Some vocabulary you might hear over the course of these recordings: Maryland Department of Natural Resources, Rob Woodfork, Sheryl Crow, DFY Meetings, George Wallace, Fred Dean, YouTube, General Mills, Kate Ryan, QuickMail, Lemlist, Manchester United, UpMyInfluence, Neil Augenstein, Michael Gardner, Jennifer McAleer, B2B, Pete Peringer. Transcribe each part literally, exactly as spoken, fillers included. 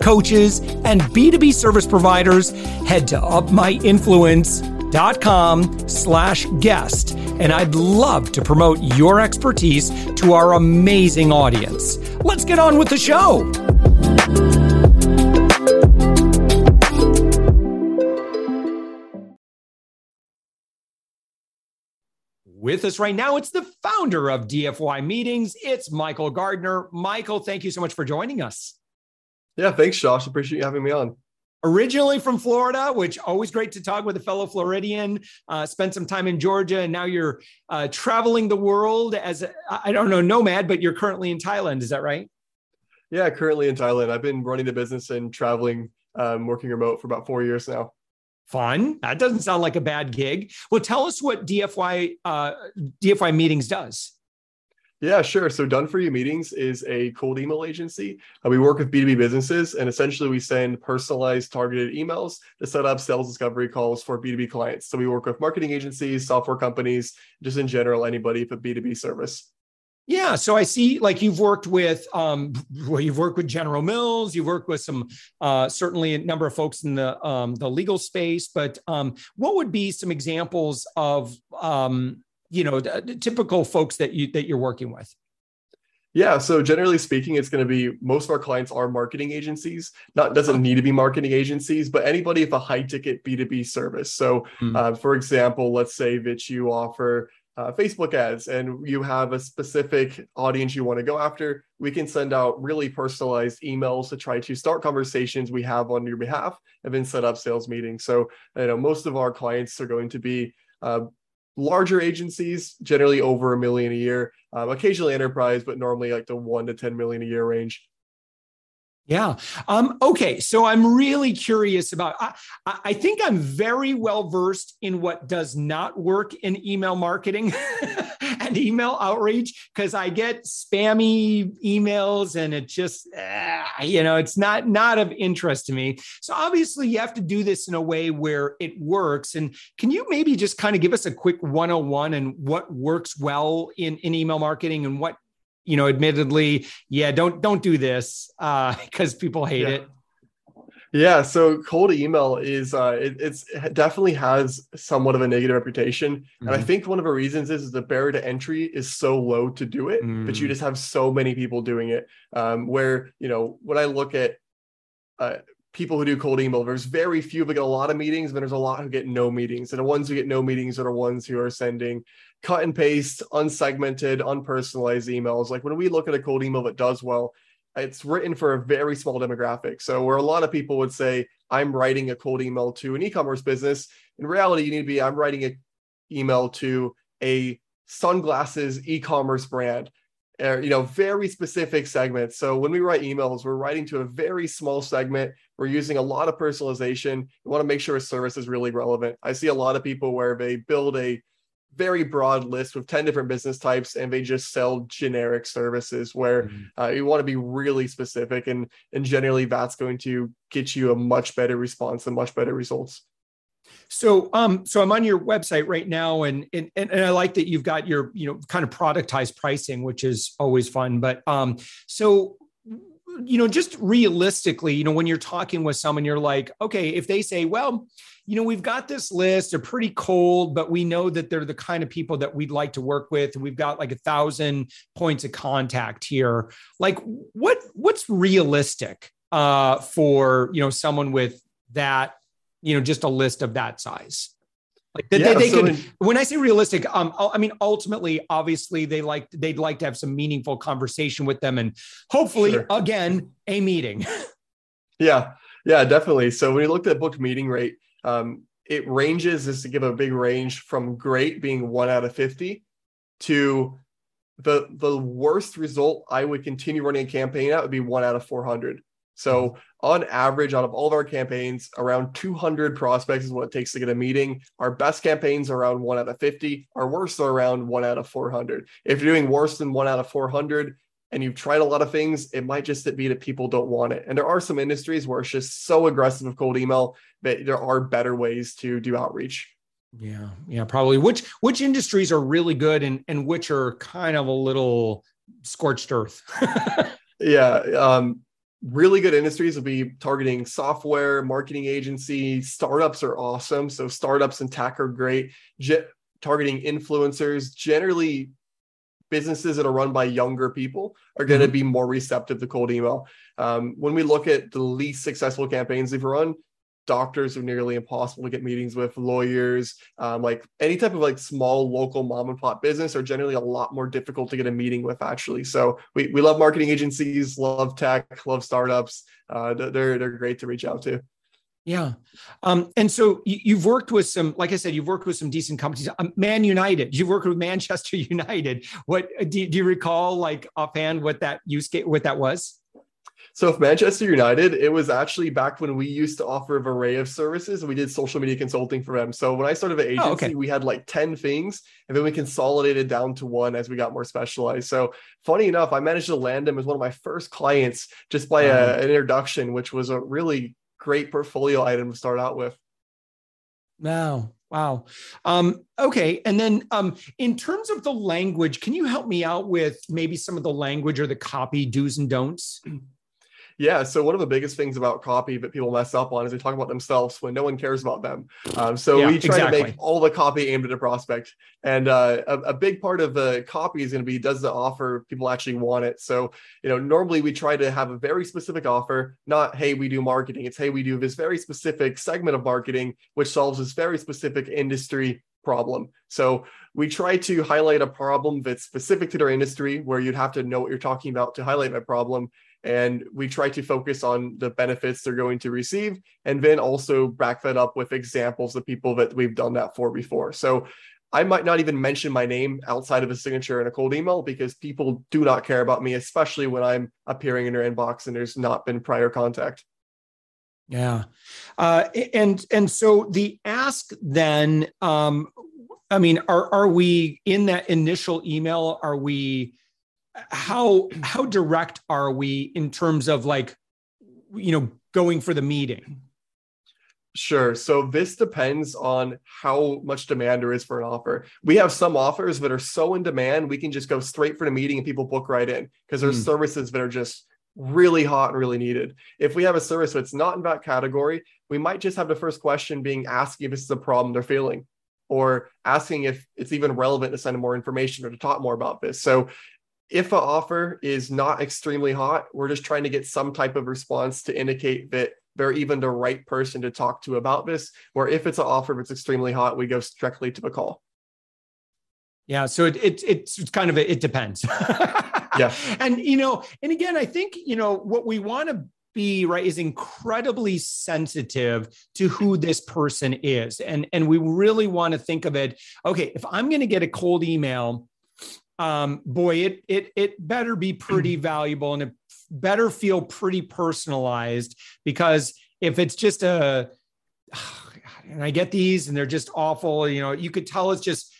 coaches, and B two B service providers, head to upmyinfluence.com slash guest. And I'd love to promote your expertise to our amazing audience. Let's get on with the show. With us right now, it's the founder of D F Y Meetings. It's Michael Gardner. Michael, thank you so much for joining us. Yeah, thanks, Josh. Appreciate you having me on. Originally from Florida, which always great to talk with a fellow Floridian. Uh, spent some time in Georgia, and now you're uh, traveling the world as a, I don't know, nomad, but you're currently in Thailand. Is that right? Yeah, currently in Thailand. I've been running the business and traveling, um, working remote for about four years now. Fun. That doesn't sound like a bad gig. Well, tell us what D F Y uh, D F Y Meetings does. Yeah, sure. So Done For You Meetings is a cold email agency. Uh, we work with B two B businesses, and essentially we send personalized targeted emails to set up sales discovery calls for B two B clients. So we work with marketing agencies, software companies, just in general, anybody for B two B service. Yeah. So I see, like, you've worked with, um, well, you've worked with General Mills, you've worked with some, uh, certainly a number of folks in the, um, the legal space, but, um, what would be some examples of, um, you know, the, the typical folks that you, that you're working with? Yeah. So generally speaking, it's going to be most of our clients are marketing agencies. Not doesn't need to be marketing agencies, but anybody with a high ticket B two B service. So, mm-hmm. uh, for example, let's say that you offer Uh, Facebook ads, and you have a specific audience you want to go after, we can send out really personalized emails to try to start conversations we have on your behalf and then set up sales meetings. So, you know, most of our clients are going to be uh, larger agencies, generally over a million a year, um, occasionally enterprise, but normally like the one to ten million a year range. Yeah. Um, okay. So I'm really curious about, I, I think I'm very well versed in what does not work in email marketing and email outreach, because I get spammy emails and it just, uh, you know, it's not, not of interest to me. So obviously you have to do this in a way where it works. And can you maybe just kind of give us a quick one oh one and what works well in, in email marketing and what, you know, admittedly, yeah, don't don't do this uh, because people hate yeah. it. Yeah. So cold email is uh, it, it's it definitely has somewhat of a negative reputation. Mm-hmm. And I think one of the reasons is, is the barrier to entry is so low to do it, mm. but you just have so many people doing it um, where, you know, when I look at uh, people who do cold email, there's very few that get a lot of meetings, but there's a lot who get no meetings. And the ones who get no meetings are the ones who are sending cut and paste, unsegmented, unpersonalized emails. Like when we look at a cold email that does well, it's written for a very small demographic. So where a lot of people would say, I'm writing a cold email to an e-commerce business, in reality, you need to be, I'm writing an email to a sunglasses e-commerce brand. Or, you know, very specific segments. So when we write emails, we're writing to a very small segment. We're using a lot of personalization. We want to make sure a service is really relevant. I see a lot of people where they build a very broad list with ten different business types, and they just sell generic services where mm-hmm. uh, you want to be really specific. And, and generally, that's going to get you a much better response and much better results. So, um, so I'm on your website right now, and, and and I like that you've got your, you know, kind of productized pricing, which is always fun. But um, so, you know, just realistically, you know, when you're talking with someone, you're like, okay, if they say, well, you know, we've got this list, they're pretty cold, but we know that they're the kind of people that we'd like to work with. And we've got like a thousand points of contact here. Like, what what's realistic uh, for, you know, someone with that, you know, just a list of that size. Like they, yeah, they, they so could, in, when I say realistic, um, I mean, ultimately, obviously they like, they'd like to have some meaningful conversation with them and hopefully sure. again, a meeting. yeah. Yeah, definitely. So when you looked at book meeting rate, um, it ranges, is to give a big range from great being one out of fifty to the, the worst result I would continue running a campaign at would be one out of four hundred. So on average, out of all of our campaigns, around two hundred prospects is what it takes to get a meeting. Our best campaigns are around one out of fifty. Our worst are around one out of four hundred. If you're doing worse than one out of four hundred and you've tried a lot of things, it might just be that people don't want it. And there are some industries where it's just so aggressive of cold email that there are better ways to do outreach. Yeah, yeah, probably. Which which industries are really good and, and which are kind of a little scorched earth? Yeah, um, really good industries will be targeting software, marketing agency. Startups are awesome. So startups and tech are great. Ge- targeting influencers, generally businesses that are run by younger people are going to mm-hmm. be more receptive to cold email. Um, when we look at the least successful campaigns we've run, doctors are nearly impossible to get meetings with. Lawyers, um, like any type of like small local mom and pop business are generally a lot more difficult to get a meeting with, actually. So we, we love marketing agencies, love tech, love startups. Uh, they're, they're great to reach out to. Yeah. Um, and so you've worked with some, like I said, you've worked with some decent companies. Um, Man United, you've worked with Manchester United. What do, do you recall like offhand what that use case, what that was? So if Manchester United, it was actually back when we used to offer an array of services and we did social media consulting for them. So when I started the agency, oh, okay. we had like ten things and then we consolidated down to one as we got more specialized. So funny enough, I managed to land them as one of my first clients just by um, a, an introduction, which was a really great portfolio item to start out with. Wow. Wow. Um, okay. And then um, in terms of the language, can you help me out with maybe some of the language or the copy do's and don'ts? Yeah. So one of the biggest things about copy that people mess up on is they talk about themselves when no one cares about them. Um, so yeah, we try exactly. to make all the copy aimed at a prospect. And uh, a, a big part of the copy is going to be, does the offer people actually want it? So, you know, normally we try to have a very specific offer, not, hey, we do marketing. It's, hey, we do this very specific segment of marketing, which solves this very specific industry problem. So we try to highlight a problem that's specific to their industry where you'd have to know what you're talking about to highlight that problem. And we try to focus on the benefits they're going to receive, and then also back that up with examples of people that we've done that for before. So I might not even mention my name outside of a signature in a cold email because people do not care about me, especially when I'm appearing in their inbox and there's not been prior contact. Yeah. Uh, and and so the ask then, um, I mean, are are we in that initial email, are we... How how direct are we in terms of like, you know, going for the meeting? Sure. So this depends on how much demand there is for an offer. We have some offers that are so in demand, we can just go straight for the meeting and people book right in because there's mm. services that are just really hot and really needed. If we have a service that's not in that category, we might just have the first question being asking if this is a problem they're feeling or asking if it's even relevant to send more information or to talk more about this. So if an offer is not extremely hot, we're just trying to get some type of response to indicate that they're even the right person to talk to about this. Or if it's an offer that's extremely hot, we go directly to the call. Yeah. So it, it it's kind of, a, it depends. Yeah. And, you know, and again, I think, you know, what we want to be right is incredibly sensitive to who this person is. And, and we really want to think of it. Okay. If I'm going to get a cold email, Um, boy, it it it better be pretty valuable and it better feel pretty personalized, because if it's just a, oh God, and I get these and they're just awful, you know, you could tell it's just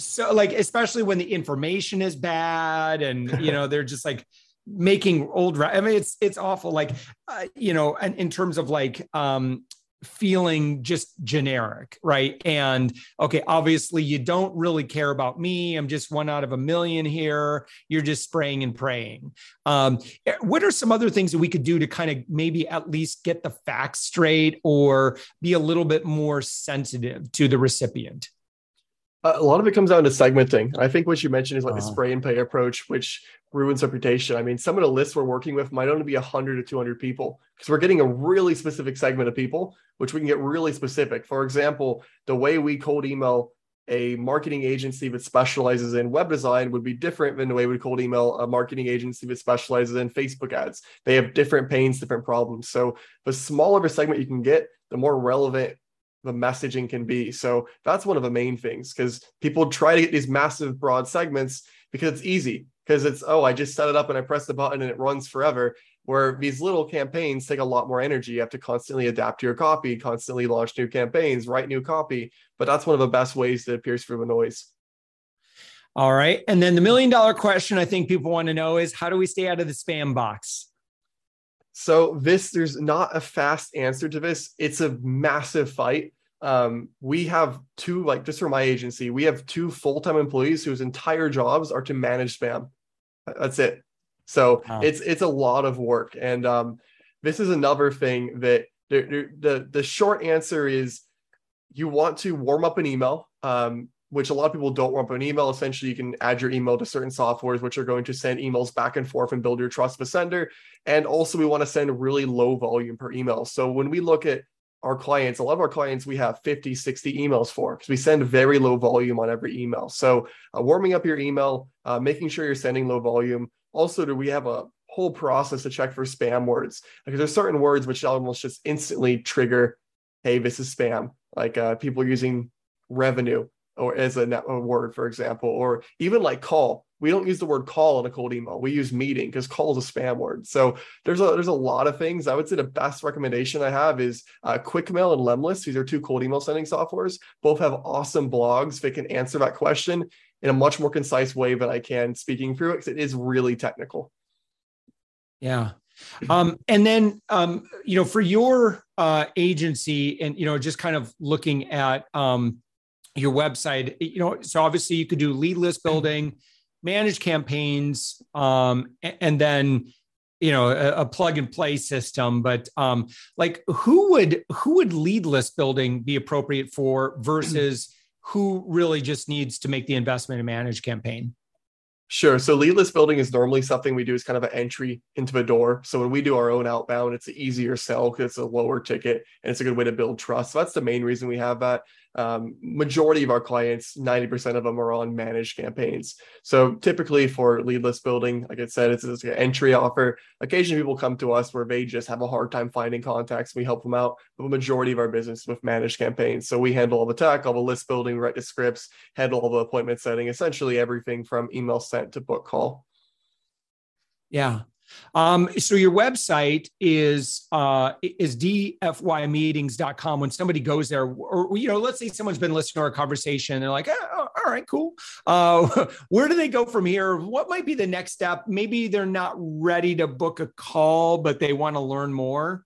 so like, especially when the information is bad and, you know, they're just like making old, I mean, it's, it's awful. Like, uh, you know, and in terms of like, um, feeling just generic, right? And okay, obviously you don't really care about me. I'm just one out of a million here. You're just spraying and praying. Um, what are some other things that we could do to kind of maybe at least get the facts straight or be a little bit more sensitive to the recipient? A lot of it comes down to segmenting. I think what you mentioned is like the uh-huh. spray and pray approach, which ruins reputation. I mean, some of the lists we're working with might only be one hundred to two hundred people because we're getting a really specific segment of people, which we can get really specific. For example, the way we cold email a marketing agency that specializes in web design would be different than the way we cold email a marketing agency that specializes in Facebook ads. They have different pains, different problems. So the smaller of a segment you can get, the more relevant the messaging can be. So that's one of the main things, because people try to get these massive broad segments because it's easy, because it's, oh, I just set it up and I press the button and it runs forever. where these little campaigns take a lot more energy. You have to constantly adapt your copy, constantly launch new campaigns, write new copy. But that's one of the best ways to pierce through the noise. All right. And then the million dollar question I think people want to know is, how do we stay out of the spam box? So this, there's not a fast answer to this. It's a massive fight. Um, we have two, like just for my agency, we have two full-time employees whose entire jobs are to manage spam. That's it. So wow. it's it's a lot of work. And um, this is another thing that the, the, the short answer is you want to warm up an email, um, which a lot of people don't warm up an email. Essentially, you can add your email to certain softwares, which are going to send emails back and forth and build your trust with sender. And also we want to send really low volume per email. So when we look at our clients, a lot of our clients, we have fifty, sixty emails for, because we send very low volume on every email. So uh, warming up your email, uh, making sure you're sending low volume. Also, do we have a whole process to check for spam words? Because there's certain words which almost just instantly trigger, hey, this is spam. Like uh, people using revenue or as a, a word, for example, or even like call. We don't use the word call in a cold email. We use meeting because call is a spam word. So there's a, there's a lot of things. I would say the best recommendation I have is uh, QuickMail and Lemlist. These are two cold email sending softwares. Both have awesome blogs that can answer that question in a much more concise way than I can speaking through it, because it is really technical. Yeah. Um, and then, um, you know, for your uh, agency and, you know, just kind of looking at um, your website, you know, so obviously you could do lead list building, manage campaigns, um, and then, you know, a, a plug and play system. But um, like who would, who would lead list building be appropriate for versus who really just needs to make the investment in manage campaign? Sure. So lead list building is normally something we do as kind of an entry into the door. So when we do our own outbound, it's an easier sell because it's a lower ticket and it's a good way to build trust. So that's the main reason we have that. Um, majority of our clients, ninety percent of them are on managed campaigns. So typically for lead list building, like I said, it's, it's an entry offer. Occasionally people come to us where they just have a hard time finding contacts. We help them out. But the majority of our business is with managed campaigns. So we handle all the tech, all the list building, write the scripts, handle all the appointment setting, essentially everything from email sent to book call. Yeah. Um, so your website is, uh, is D F Y meetings dot com. When somebody goes there, or, you know, let's say someone's been listening to our conversation and they're like, oh, all right, cool. Uh, where do they go from here? What might be the next step? Maybe they're not ready to book a call, but they want to learn more.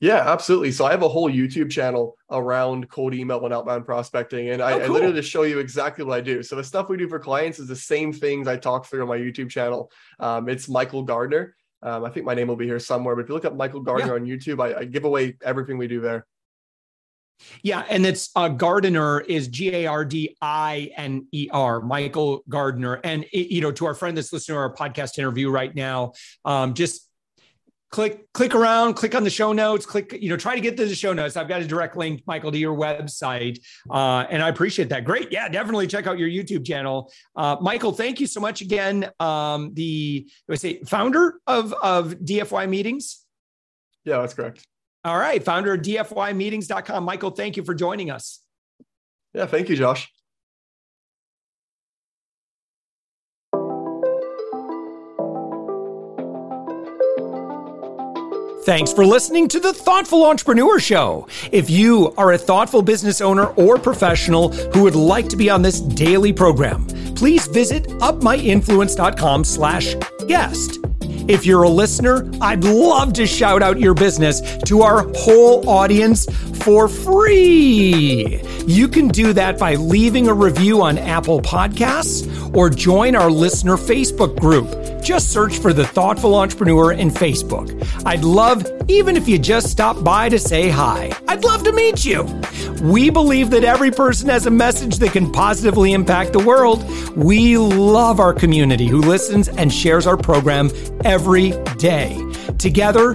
Yeah, absolutely. So I have a whole YouTube channel around cold email and outbound prospecting. And I, oh, cool. I literally just show you exactly what I do. So the stuff we do for clients is the same things I talk through on my YouTube channel. Um, it's Michael Gardner. Um, I think my name will be here somewhere, but if you look up Michael Gardner yeah. on YouTube, I, I give away everything we do there. Yeah. And it's uh, Gardner is G A R D I N E R, Michael Gardner. And, it, you know, to our friend that's listening to our podcast interview right now, um, just Click, click around, click on the show notes, click, you know, try to get to the show notes. I've got a direct link, Michael, to your website. Uh, and I appreciate that. Great. Yeah, definitely check out your YouTube channel. Uh, Michael, thank you so much again. Um, the, do I say founder of, of D F Y Meetings? Yeah, that's correct. All right. Founder of D F Y meetings dot com. Michael, thank you for joining us. Yeah, thank you, Josh. Thanks for listening to the Thoughtful Entrepreneur Show. If you are a thoughtful business owner or professional who would like to be on this daily program, please visit up my influence dot com slash guest. If you're a listener, I'd love to shout out your business to our whole audience for free. You can do that by leaving a review on Apple Podcasts or join our listener Facebook group. Just search for The Thoughtful Entrepreneur in Facebook. I'd love, even if you just stop by to say hi, I'd love to meet you. We believe that every person has a message that can positively impact the world. We love our community who listens and shares our program every day. Together,